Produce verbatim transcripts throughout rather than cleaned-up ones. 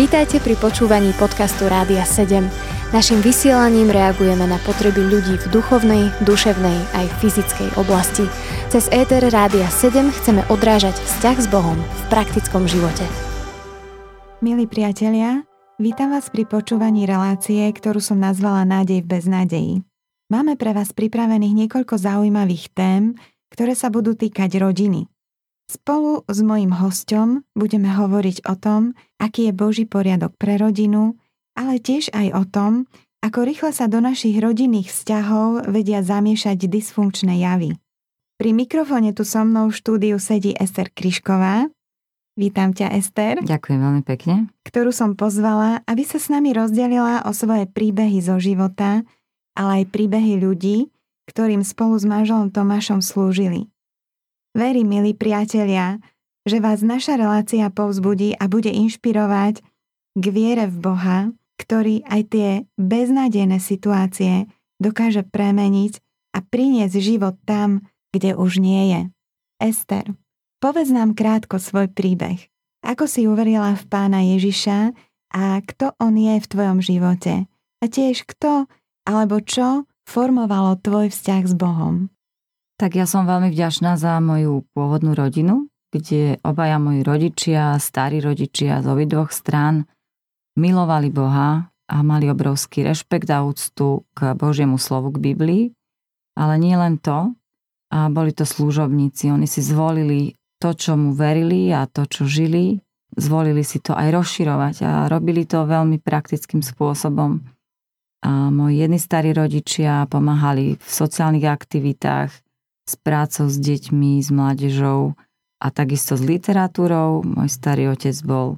Vítajte pri počúvaní podcastu Rádia sedem. Naším vysielaním reagujeme na potreby ľudí v duchovnej, duševnej aj fyzickej oblasti. Cez éter Rádia sedem chceme odrážať vzťah s Bohom v praktickom živote. Milí priatelia, vítam vás pri počúvaní relácie, ktorú som nazvala Nádej v beznádeji. Máme pre vás pripravených niekoľko zaujímavých tém, ktoré sa budú týkať rodiny. Spolu s mojím hosťom budeme hovoriť o tom, aký je Boží poriadok pre rodinu, ale tiež aj o tom, ako rýchle sa do našich rodinných vzťahov vedia zamiešať dysfunkčné javy. Pri mikrofóne tu so mnou v štúdiu sedí Ester Kryšková. Vítam ťa, Ester. Ďakujem veľmi pekne. Ktorú som pozvala, aby sa s nami rozdelila o svoje príbehy zo života, ale aj príbehy ľudí, ktorým spolu s manželom Tomášom slúžili. Verím, milí priatelia, že vás naša relácia povzbudí a bude inšpirovať k viere v Boha, ktorý aj tie beznádejné situácie dokáže premeniť a priniesť život tam, kde už nie je. Ester, povedz nám krátko svoj príbeh. Ako si uverila v Pána Ježiša a kto on je v tvojom živote? A tiež kto alebo čo formovalo tvoj vzťah s Bohom? Tak ja som veľmi vďačná za moju pôvodnú rodinu, kde obaja moji rodičia, starí rodičia z obidvoch strán milovali Boha a mali obrovský rešpekt a úctu k Božiemu slovu, k Biblii. Ale nie len to, a boli to služobníci. Oni si zvolili to, čo mu verili a to, čo žili. Zvolili si to aj rozširovať a robili to veľmi praktickým spôsobom. A moji jedni starí rodičia pomáhali v sociálnych aktivitách, s prácou s deťmi, s mládežou a takisto s literatúrou. Môj starý otec bol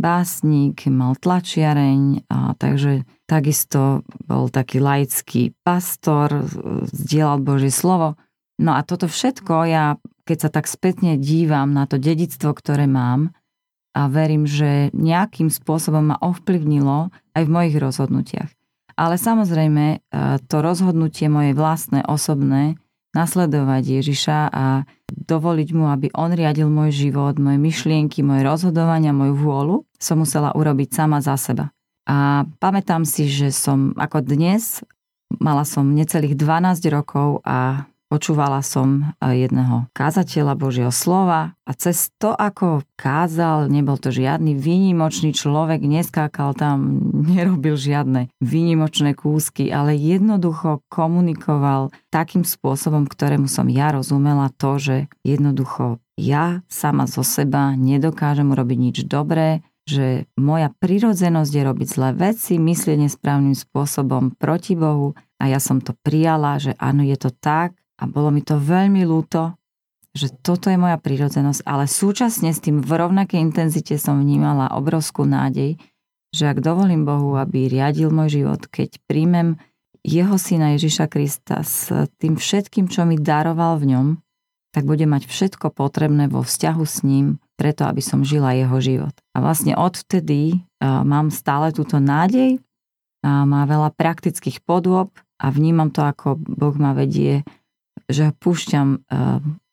básnik, mal tlačiareň, a takže takisto bol taký laický pastor, zdieľal Božie slovo. No a toto všetko, ja keď sa tak spätne dívam na to dedičstvo, ktoré mám, a verím, že nejakým spôsobom ma ovplyvnilo aj v mojich rozhodnutiach. Ale samozrejme, to rozhodnutie moje vlastné, osobné, nasledovať Ježiša a dovoliť mu, aby on riadil môj život, moje myšlienky, moje rozhodovania, moju vôľu, som musela urobiť sama za seba. A pamätám si, že som ako dnes, mala som necelých dvanásť rokov a počúvala som jedného kázateľa Božieho slova a cez to, ako kázal, nebol to žiadny výnimočný človek, neskákal tam, nerobil žiadne výnimočné kúsky, ale jednoducho komunikoval takým spôsobom, ktorému som ja rozumela to, že jednoducho ja sama zo seba nedokážem urobiť nič dobré, že moja prirodzenosť je robiť zlé veci, myslieť nesprávnym spôsobom proti Bohu, a ja som to prijala, že áno, je to tak. A bolo mi to veľmi ľúto, že toto je moja prírodzenosť, ale súčasne s tým v rovnakej intenzite som vnímala obrovskú nádej, že ak dovolím Bohu, aby riadil môj život, keď príjmem jeho syna Ježiša Krista s tým všetkým, čo mi daroval v ňom, tak budem mať všetko potrebné vo vzťahu s ním, preto aby som žila jeho život. A vlastne odvtedy mám stále túto nádej a má veľa praktických podôb a vnímam to, ako Boh ma vedie, že púšťam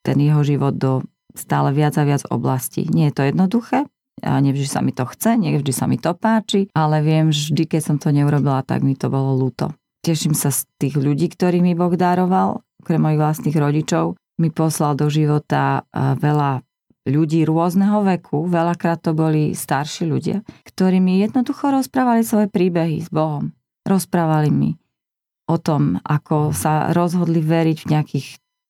ten jeho život do stále viac a viac oblastí. Nie je to jednoduché, nevždy sa mi to chce, nevždy sa mi to páči, ale viem, vždy, keď som to neurobila, tak mi to bolo ľúto. Teším sa z tých ľudí, ktorých mi Boh daroval, okrem mojich vlastných rodičov, mi poslal do života veľa ľudí rôzneho veku, veľakrát to boli starší ľudia, ktorí mi jednoducho rozprávali svoje príbehy s Bohom. Rozprávali mi o tom, ako sa rozhodli veriť v nejakých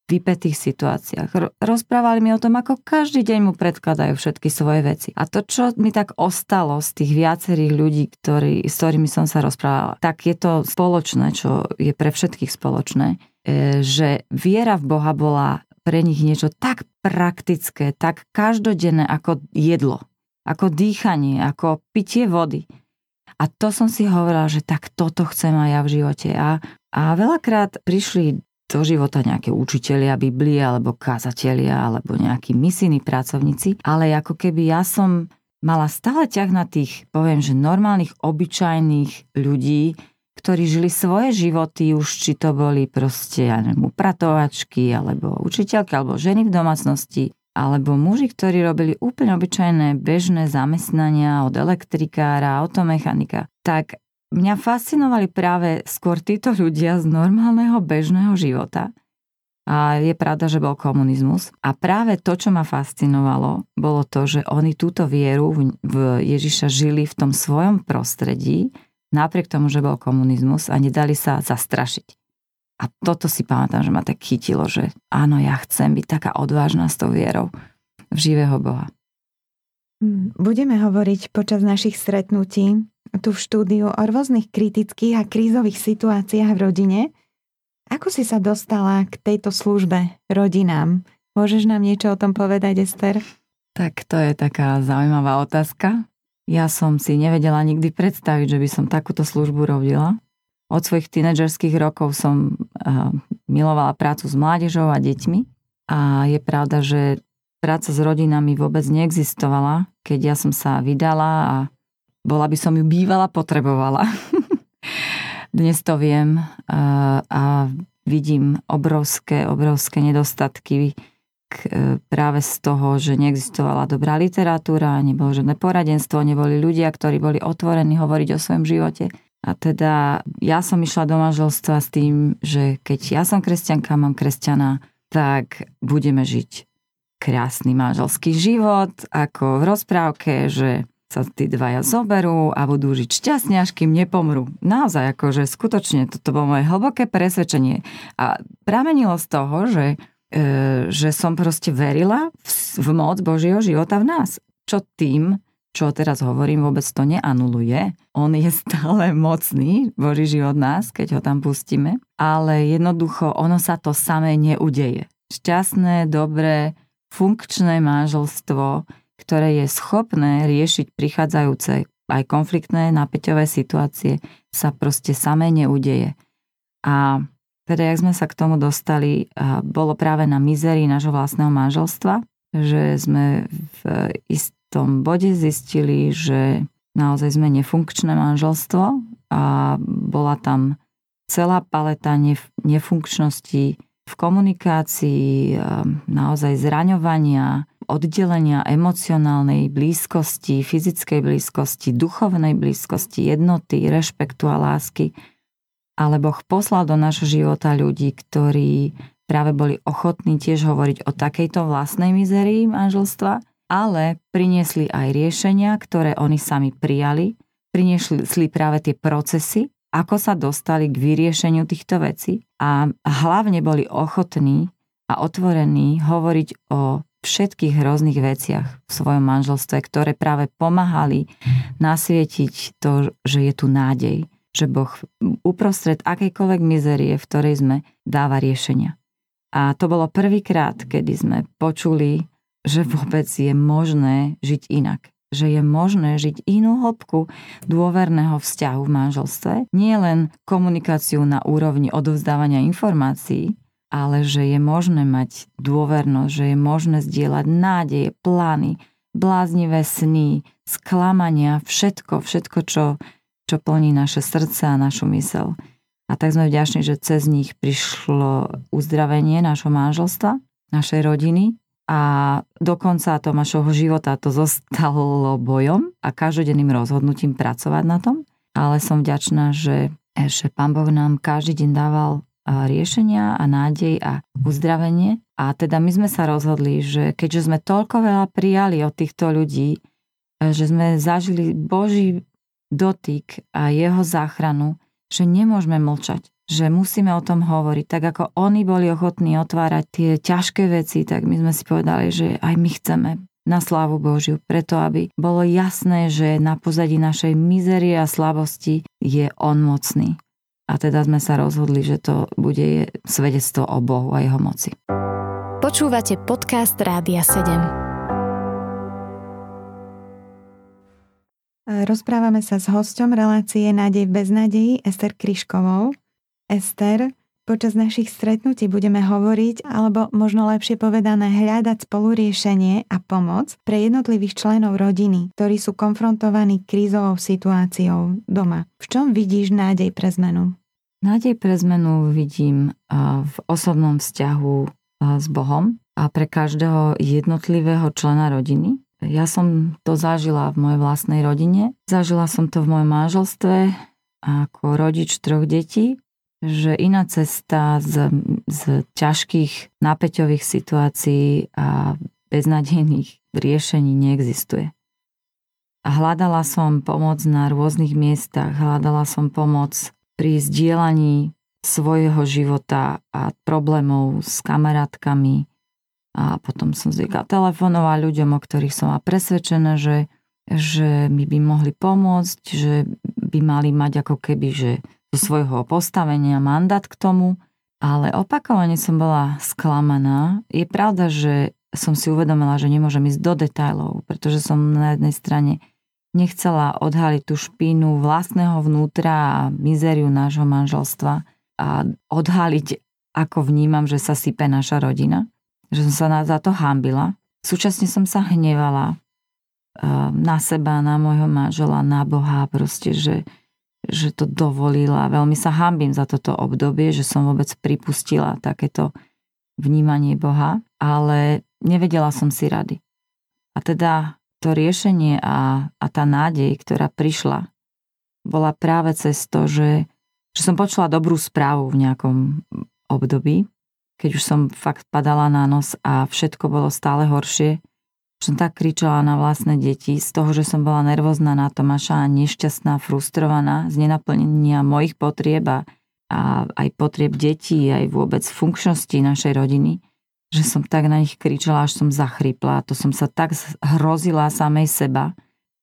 vypätých situáciách. Rozprávali mi o tom, ako každý deň mu predkladajú všetky svoje veci. A to, čo mi tak ostalo z tých viacerých ľudí, ktorí, s ktorými som sa rozprávala, tak je to spoločné, čo je pre všetkých spoločné, že viera v Boha bola pre nich niečo tak praktické, tak každodenné ako jedlo, ako dýchanie, ako pitie vody. A to som si hovorila, že tak toto chcem aj ja v živote. A, a veľakrát prišli do života nejaké učitelia Biblie, alebo kázatelia, alebo nejakí misijní pracovníci, ale ako keby ja som mala stále ťah na tých, poviem, že normálnych, obyčajných ľudí, ktorí žili svoje životy, už či to boli proste, ja neviem, upratovačky, alebo učiteľky, alebo ženy v domácnosti, Alebo muži, ktorí robili úplne obyčajné bežné zamestnania od elektrikára, automechanika, tak mňa fascinovali práve skôr títo ľudia z normálneho bežného života. A je pravda, že bol komunizmus. A práve to, čo ma fascinovalo, bolo to, že oni túto vieru v Ježiša žili v tom svojom prostredí, napriek tomu, že bol komunizmus a nedali sa zastrašiť. A toto si pamätám, že ma tak chytilo, že áno, ja chcem byť taká odvážna s tou vierou v živého Boha. Budeme hovoriť počas našich stretnutí tu v štúdiu o rôznych kritických a krízových situáciách v rodine. Ako si sa dostala k tejto službe rodinám? Môžeš nám niečo o tom povedať, Ester? Tak to je taká zaujímavá otázka. Ja som si nevedela nikdy predstaviť, že by som takúto službu robila. Od svojich tínedžerských rokov som uh, milovala prácu s mládežou a deťmi a je pravda, že práca s rodinami vôbec neexistovala, keď ja som sa vydala a bola by som ju bývala potrebovala. Dnes to viem uh, a vidím obrovské, obrovské nedostatky k, uh, práve z toho, že neexistovala dobrá literatúra, nebolo žiadne poradenstvo, neboli ľudia, ktorí boli otvorení hovoriť o svojom živote. A teda ja som išla do manželstva s tým, že keď ja som kresťanka, mám kresťana, tak budeme žiť krásny manželský život, ako v rozprávke, že sa tí dvaja zoberú a budú žiť šťastne, až kým nepomru. Naozaj, akože skutočne, toto bolo moje hlboké presvedčenie. A pramenilo z toho, že, e, že som proste verila v, v moc Božieho života v nás. Čo tým, čo teraz hovorím, vôbec to neanuluje. On je stále mocný, Boží život nás, keď ho tam pustíme. Ale jednoducho, ono sa to samé neudeje. Šťastné, dobré, funkčné manželstvo, ktoré je schopné riešiť prichádzajúce aj konfliktné, napäťové situácie, sa proste samé neudeje. A teda, jak sme sa k tomu dostali, bolo práve na mizerii nášho vlastného manželstva, že sme v isté v tom bode zistili, že naozaj sme nefunkčné manželstvo a bola tam celá paleta nef- nefunkčností v komunikácii, naozaj zraňovania, oddelenia emocionálnej blízkosti, fyzickej blízkosti, duchovnej blízkosti, jednoty, rešpektu a lásky. Ale Boh poslal do nášho života ľudí, ktorí práve boli ochotní tiež hovoriť o takejto vlastnej mizerii manželstva, ale priniesli aj riešenia, ktoré oni sami prijali, priniesli práve tie procesy, ako sa dostali k vyriešeniu týchto vecí a hlavne boli ochotní a otvorení hovoriť o všetkých rôznych veciach v svojom manželstve, ktoré práve pomáhali nasvietiť to, že je tu nádej, že Boh uprostred akejkoľvek mizerie, v ktorej sme, dáva riešenia. A to bolo prvýkrát, kedy sme počuli, že vôbec je možné žiť inak. Že je možné žiť inú hĺbku dôverného vzťahu v manželstve. Nie len komunikáciu na úrovni odovzdávania informácií, ale že je možné mať dôvernosť, že je možné zdieľať nádeje, plány, bláznivé sny, sklamania, všetko, všetko, čo, čo plní naše srdce a našu myseľ. A tak sme vďační, že cez nich prišlo uzdravenie nášho manželstva, našej rodiny, a do konca Tomášovho života to zostalo bojom a každodenným rozhodnutím pracovať na tom. Ale som vďačná, že, že Pán Boh nám každý deň dával riešenia a nádej a uzdravenie. A teda my sme sa rozhodli, že keďže sme toľko veľa prijali od týchto ľudí, že sme zažili Boží dotyk a jeho záchranu, že nemôžeme mlčať. Že musíme o tom hovoriť. Tak ako oni boli ochotní otvárať tie ťažké veci, tak my sme si povedali, že aj my chceme na slávu Božiu, preto aby bolo jasné, že na pozadí našej mizerie a slabosti je On mocný. A teda sme sa rozhodli, že to bude svedectvo o Bohu a jeho moci. Počúvate podcast Rádia sedem. Rozprávame sa s hosťom relácie Nádej v beznádeji, Ester Kryškovou. Ester, počas našich stretnutí budeme hovoriť, alebo možno lepšie povedané hľadať spoluriešenie a pomoc pre jednotlivých členov rodiny, ktorí sú konfrontovaní krízovou situáciou doma. V čom vidíš nádej pre zmenu? Nádej pre zmenu vidím v osobnom vzťahu s Bohom, a pre každého jednotlivého člena rodiny. Ja som to zažila v mojej vlastnej rodine. Zažila som to v mojom manželstve ako rodič troch detí, že iná cesta z, z ťažkých napäťových situácií a beznadejných riešení neexistuje. A hľadala som pomoc na rôznych miestach, hľadala som pomoc pri zdieľaní svojho života a problémov s kamarátkami. A potom som zvykla telefonovať ľuďom, o ktorých som presvedčená, že, že mi by mohli pomôcť, že by mali mať ako keby, že zo svojho postavenia mandát k tomu. Ale opakovane som bola sklamaná. Je pravda, že som si uvedomila, že nemôžem ísť do detailov, pretože som na jednej strane nechcela odhaliť tú špínu vlastného vnútra a mizériu nášho manželstva a odhaliť, ako vnímam, že sa sype naša rodina. Že som sa za to hanbila. Súčasne som sa hnevala na seba, na môjho manžela, na Boha, proste, že, že to dovolila. Veľmi sa hanbím za toto obdobie, že som vôbec pripustila takéto vnímanie Boha, ale nevedela som si rady. A teda to riešenie a, a tá nádej, ktorá prišla, bola práve cez to, že, že som počula dobrú správu v nejakom období, keď už som fakt padala na nos a všetko bolo stále horšie. Som tak kričala na vlastné deti z toho, že som bola nervózna na Tomáša a nešťastná, frustrovaná z nenaplnenia mojich potrieb a, a aj potrieb detí, aj vôbec funkčnosti našej rodiny, že som tak na nich kričala, až som zachrypla. To som sa tak hrozila samej seba,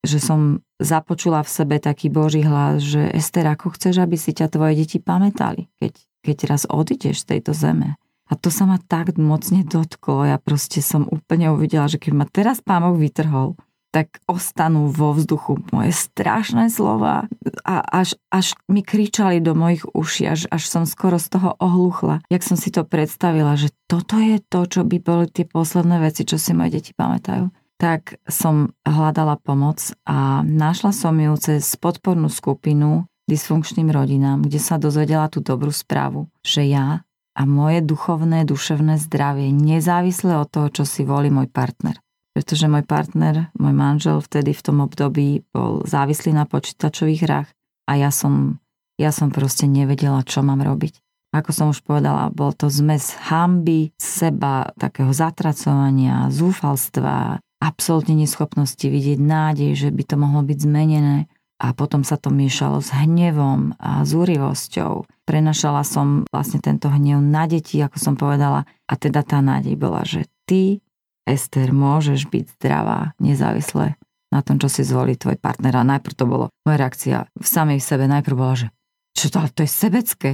že som započula v sebe taký Boží hlas, že Ester, ako chceš, aby si ťa tvoje deti pamätali, keď, keď raz odídeš z tejto zeme. A to sa ma tak mocne dotklo, ja proste som úplne uvidela, že keď ma teraz Pán Boh vytrhol, tak ostanú vo vzduchu moje strašné slova a až, až mi kričali do mojich uší, až, až som skoro z toho ohluchla. Jak som si to predstavila, že toto je to, čo by boli tie posledné veci, čo si moje deti pamätajú. Tak som hľadala pomoc a našla som ju cez podpornú skupinu dysfunkčným rodinám, kde sa dozvedela tú dobrú správu, že ja a moje duchovné, duševné zdravie nezávisle od toho, čo si volí môj partner. Pretože môj partner, môj manžel vtedy v tom období bol závislý na počítačových hrách a ja som, ja som proste nevedela, čo mám robiť. Ako som už povedala, bol to zmes hanby, seba, takého zatracovania, zúfalstva, absolútne neschopnosti vidieť nádej, že by to mohlo byť zmenené. A potom sa to miešalo s hnevom a zúrivosťou. Prenašala som vlastne tento hnev na deti, ako som povedala. A teda tá nádej bola, že ty, Ester, môžeš byť zdravá, nezávisle na tom, čo si zvolí tvoj partner. A najprv to bolo, moja reakcia v samej sebe najprv bola, že čo to, ale to je sebecké.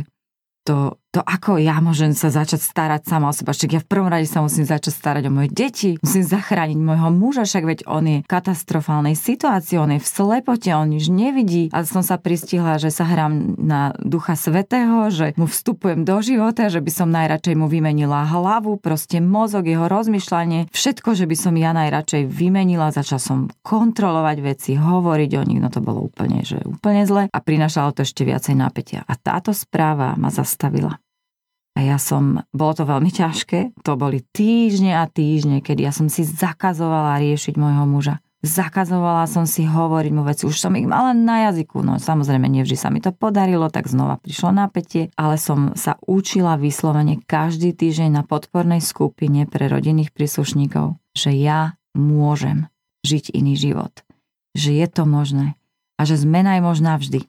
To, to ako ja môžem sa začať starať sama o seba, však ja v prvom rade sa musím začať starať o moje deti, musím zachrániť môjho muža, však veď on je v katastrofálnej situácii, on je v slepote, on nič nevidí. A som sa pristihla, že sa hrám na Ducha Svätého, že mu vstupujem do života, že by som najradšej mu vymenila hlavu, proste mozog, jeho rozmýšľanie, všetko, že by som ja najradšej vymenila, začala som kontrolovať veci, hovoriť o nich, no to bolo úplne, že úplne zle a prinášalo to ešte viacej napätia. A táto správa ma zas stavila. A ja som, bolo to veľmi ťažké, to boli týždne a týždne, keď ja som si zakazovala riešiť môjho muža. Zakazovala som si hovoriť mu veci, už som ich mala na jazyku, no samozrejme nevždy sa mi to podarilo, tak znova prišlo napätie, ale som sa učila vyslovene každý týždeň na podpornej skupine pre rodinných príslušníkov, že ja môžem žiť iný život, že je to možné a že zmena je možná vždy.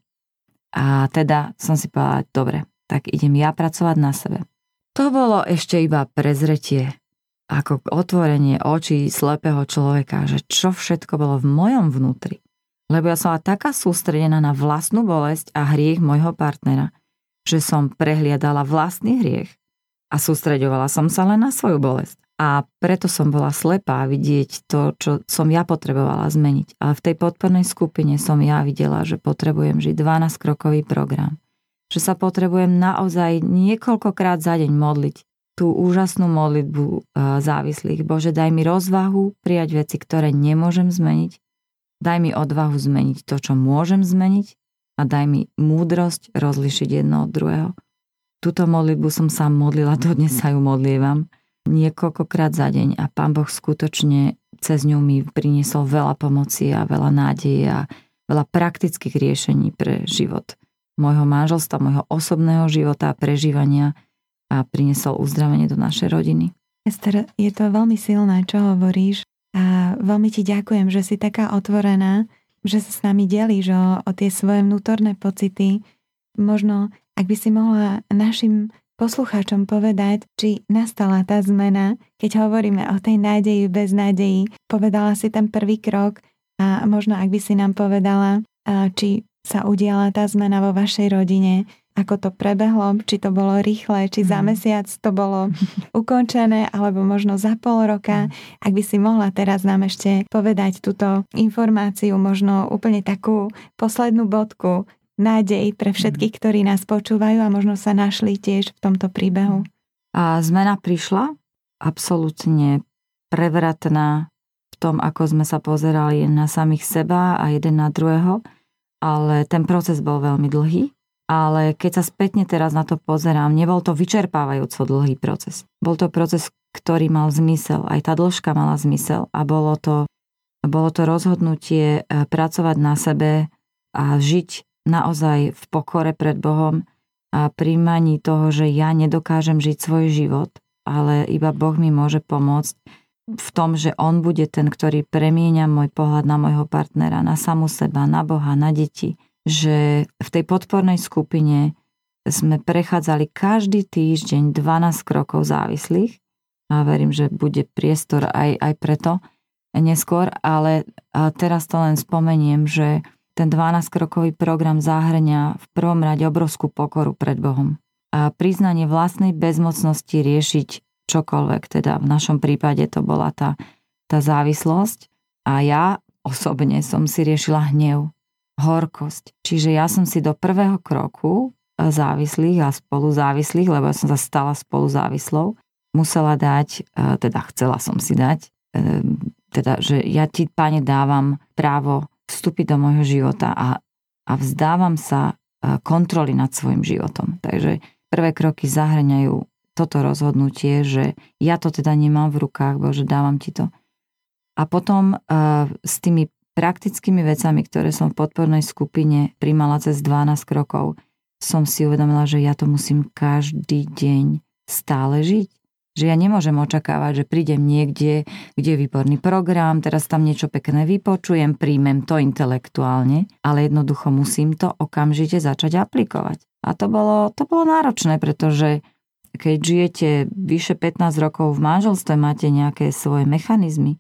A teda som si povedala, dobre, tak idem ja pracovať na sebe. To bolo ešte iba prezretie, ako otvorenie očí slepého človeka, že čo všetko bolo v mojom vnútri. Lebo ja som bola taká sústredená na vlastnú bolesť a hriech mojho partnera, že som prehliadala vlastný hriech a sústreďovala som sa len na svoju bolesť. A preto som bola slepá vidieť to, čo som ja potrebovala zmeniť. Ale v tej podpornej skupine som ja videla, že potrebujem žiť dvanásťkrokový program. Že sa potrebujem naozaj niekoľkokrát za deň modliť tú úžasnú modlitbu závislých. Bože, daj mi rozvahu prijať veci, ktoré nemôžem zmeniť. Daj mi odvahu zmeniť to, čo môžem zmeniť a daj mi múdrosť rozlišiť jedno od druhého. Túto modlitbu som sa modlila, dodnes sa ju modlievam. niekoľkokrát za deň a Pán Boh skutočne cez ňu mi priniesol veľa pomoci a veľa nádeje a veľa praktických riešení pre život môjho manželstva, môjho osobného života a prežívania a priniesol uzdravenie do našej rodiny. Ester, je to veľmi silné, čo hovoríš a veľmi ti ďakujem, že si taká otvorená, že sa s nami delíš o, o tie svoje vnútorné pocity. Možno, ak by si mohla našim poslucháčom povedať, či nastala tá zmena, keď hovoríme o tej nádeji bez nádeji. Povedala si ten prvý krok a možno ak by si nám povedala, či sa udiala tá zmena vo vašej rodine, ako to prebehlo, či to bolo rýchle, či za mesiac to bolo ukončené, alebo možno za pol roka. Ak by si mohla teraz nám ešte povedať túto informáciu, možno úplne takú poslednú bodku, nádej pre všetkých, ktorí nás počúvajú a možno sa našli tiež v tomto príbehu. A zmena prišla absolútne prevratná v tom, ako sme sa pozerali na samých seba a jeden na druhého, ale ten proces bol veľmi dlhý, ale keď sa spätne teraz na to pozerám, nebol to vyčerpávajúco dlhý proces. Bol to proces, ktorý mal zmysel, aj tá dĺžka mala zmysel a bolo to, bolo to rozhodnutie pracovať na sebe a žiť naozaj v pokore pred Bohom a príjmaní toho, že ja nedokážem žiť svoj život, ale iba Boh mi môže pomôcť v tom, že On bude ten, ktorý premieňa môj pohľad na môjho partnera, na samu seba, na Boha, na deti. Že v tej podpornej skupine sme prechádzali každý týždeň dvanásť krokov závislých a verím, že bude priestor aj, aj preto neskôr, ale teraz to len spomeniem, že ten dvanásťkrokový program zahŕňa v prvom rade obrovskú pokoru pred Bohom a priznanie vlastnej bezmocnosti riešiť čokoľvek, teda v našom prípade to bola tá, tá závislosť a ja osobne som si riešila hnev, horkosť. Čiže ja som si do prvého kroku závislých a spoluzávislých, lebo ja som sa stala spoluzávislou, musela dať, teda chcela som si dať, teda, že ja ti, Pane, dávam právo vstúpiť do môjho života a, a vzdávam sa kontroly nad svojim životom. Takže prvé kroky zahŕňajú toto rozhodnutie, že ja to teda nemám v rukách, Bože, dávam ti to. A potom e, s tými praktickými vecami, ktoré som v podpornej skupine príjmala cez dvanásť krokov, som si uvedomila, že ja to musím každý deň stále žiť. Že ja nemôžem očakávať, že prídem niekde, kde je výborný program, teraz tam niečo pekné vypočujem, príjmem to intelektuálne, ale jednoducho musím to okamžite začať aplikovať. A to bolo, to bolo náročné, pretože keď žijete vyše pätnásť rokov v manželstve, máte nejaké svoje mechanizmy,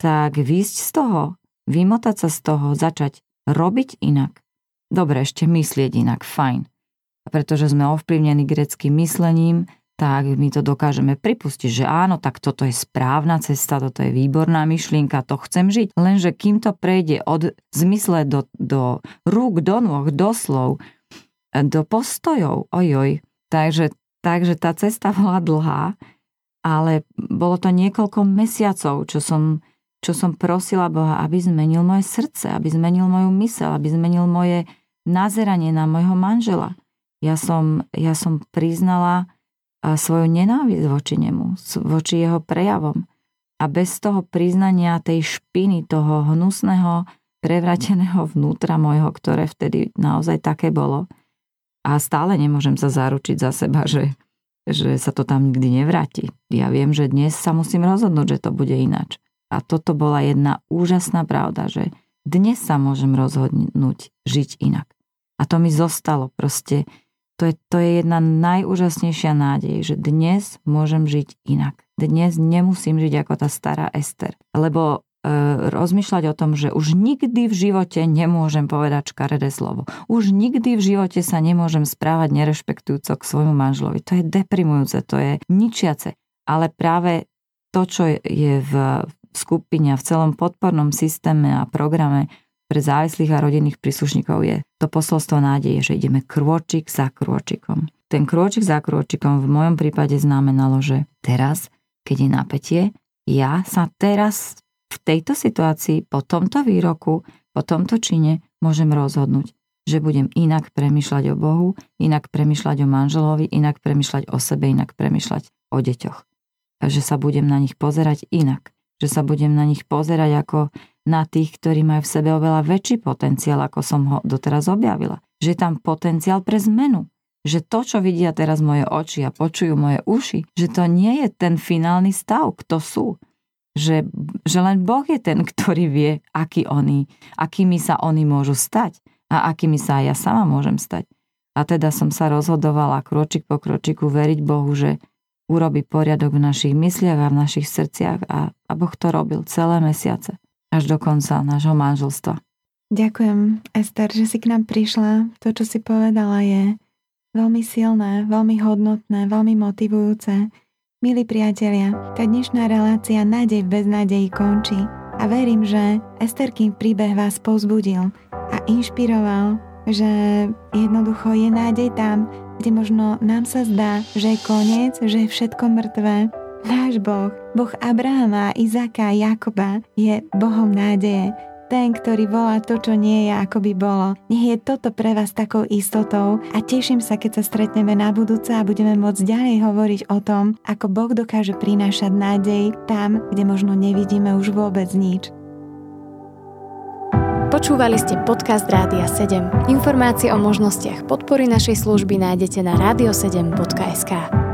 tak výjsť z toho, vymotať sa z toho, začať robiť inak. Dobre, ešte myslieť inak, fajn. A pretože sme ovplyvnení gréckym myslením, tak my to dokážeme pripustiť, že áno, tak toto je správna cesta, toto je výborná myšlienka, to chcem žiť. Lenže kým to prejde od zmysle do, do rúk, do nôh, do slov, do postojov, ojoj. Takže, takže tá cesta bola dlhá, ale bolo to niekoľko mesiacov, čo som, čo som prosila Boha, aby zmenil moje srdce, aby zmenil moju myseľ, aby zmenil moje nazeranie na mojho manžela. Ja som, ja som priznala a svoju nenávisť voči nemu, voči jeho prejavom. A bez toho priznania tej špiny, toho hnusného, prevrateného vnútra mojho, ktoré vtedy naozaj také bolo. A stále nemôžem sa zaručiť za seba, že, že sa to tam nikdy nevráti. Ja viem, že dnes sa musím rozhodnúť, že to bude ináč. A toto bola jedna úžasná pravda, že dnes sa môžem rozhodnúť žiť inak. A to mi zostalo proste. To je, to je jedna najúžasnejšia nádej, že dnes môžem žiť inak. Dnes nemusím žiť ako tá stará Ester. Lebo e, rozmýšľať o tom, že už nikdy v živote nemôžem povedať škaredé slovo. Už nikdy v živote sa nemôžem správať nerešpektujúco k svojmu manželovi. To je deprimujúce, to je ničiace. Ale práve to, čo je v skupine a v celom podpornom systéme a programe pre závislých a rodinných príslušníkov je to posolstvo nádeje, že ideme krôčik za krôčikom. Ten krôčik za krôčikom v mojom prípade znamenalo, že teraz, keď je napätie, ja sa teraz v tejto situácii, po tomto výroku, po tomto čine môžem rozhodnúť, že budem inak premýšľať o Bohu, inak premýšľať o manželovi, inak premýšľať o sebe, inak premýšľať o deťoch. že sa budem na nich pozerať inak. Že sa budem na nich pozerať ako na tých, ktorí majú v sebe oveľa väčší potenciál, ako som ho doteraz objavila. Že je tam potenciál pre zmenu. Že to, čo vidia teraz moje oči a počujú moje uši, že to nie je ten finálny stav, kto sú. Že, že len Boh je ten, ktorý vie, aký oni, akými sa oni môžu stať a akými sa aj ja sama môžem stať. A teda som sa rozhodovala kročík po kročiku veriť Bohu, že urobí poriadok v našich mysliach a v našich srdciach a, a Boh to robil celé mesiace, až do konca nášho manželstva. Ďakujem, Ester, že si k nám prišla. To, čo si povedala, je veľmi silné, veľmi hodnotné, veľmi motivujúce. Milí priatelia, tá dnešná relácia Nádej v beznádeji končí a verím, že Esterkin príbeh vás povzbudil a inšpiroval, že jednoducho je nádej tam, kde možno nám sa zdá, že je koniec, že je všetko mŕtvé. Náš Boh, Boh Abrahama, Izáka, Jakoba je Bohom nádeje. Ten, ktorý volá to, čo nie je, ako by bolo. Nech je toto pre vás takou istotou a teším sa, keď sa stretneme na budúce a budeme môcť ďalej hovoriť o tom, ako Boh dokáže prinášať nádej tam, kde možno nevidíme už vôbec nič. Počúvali ste podcast Rádia sedem. Informácie o možnostiach podpory našej služby nájdete na radio sedem bodka es ká.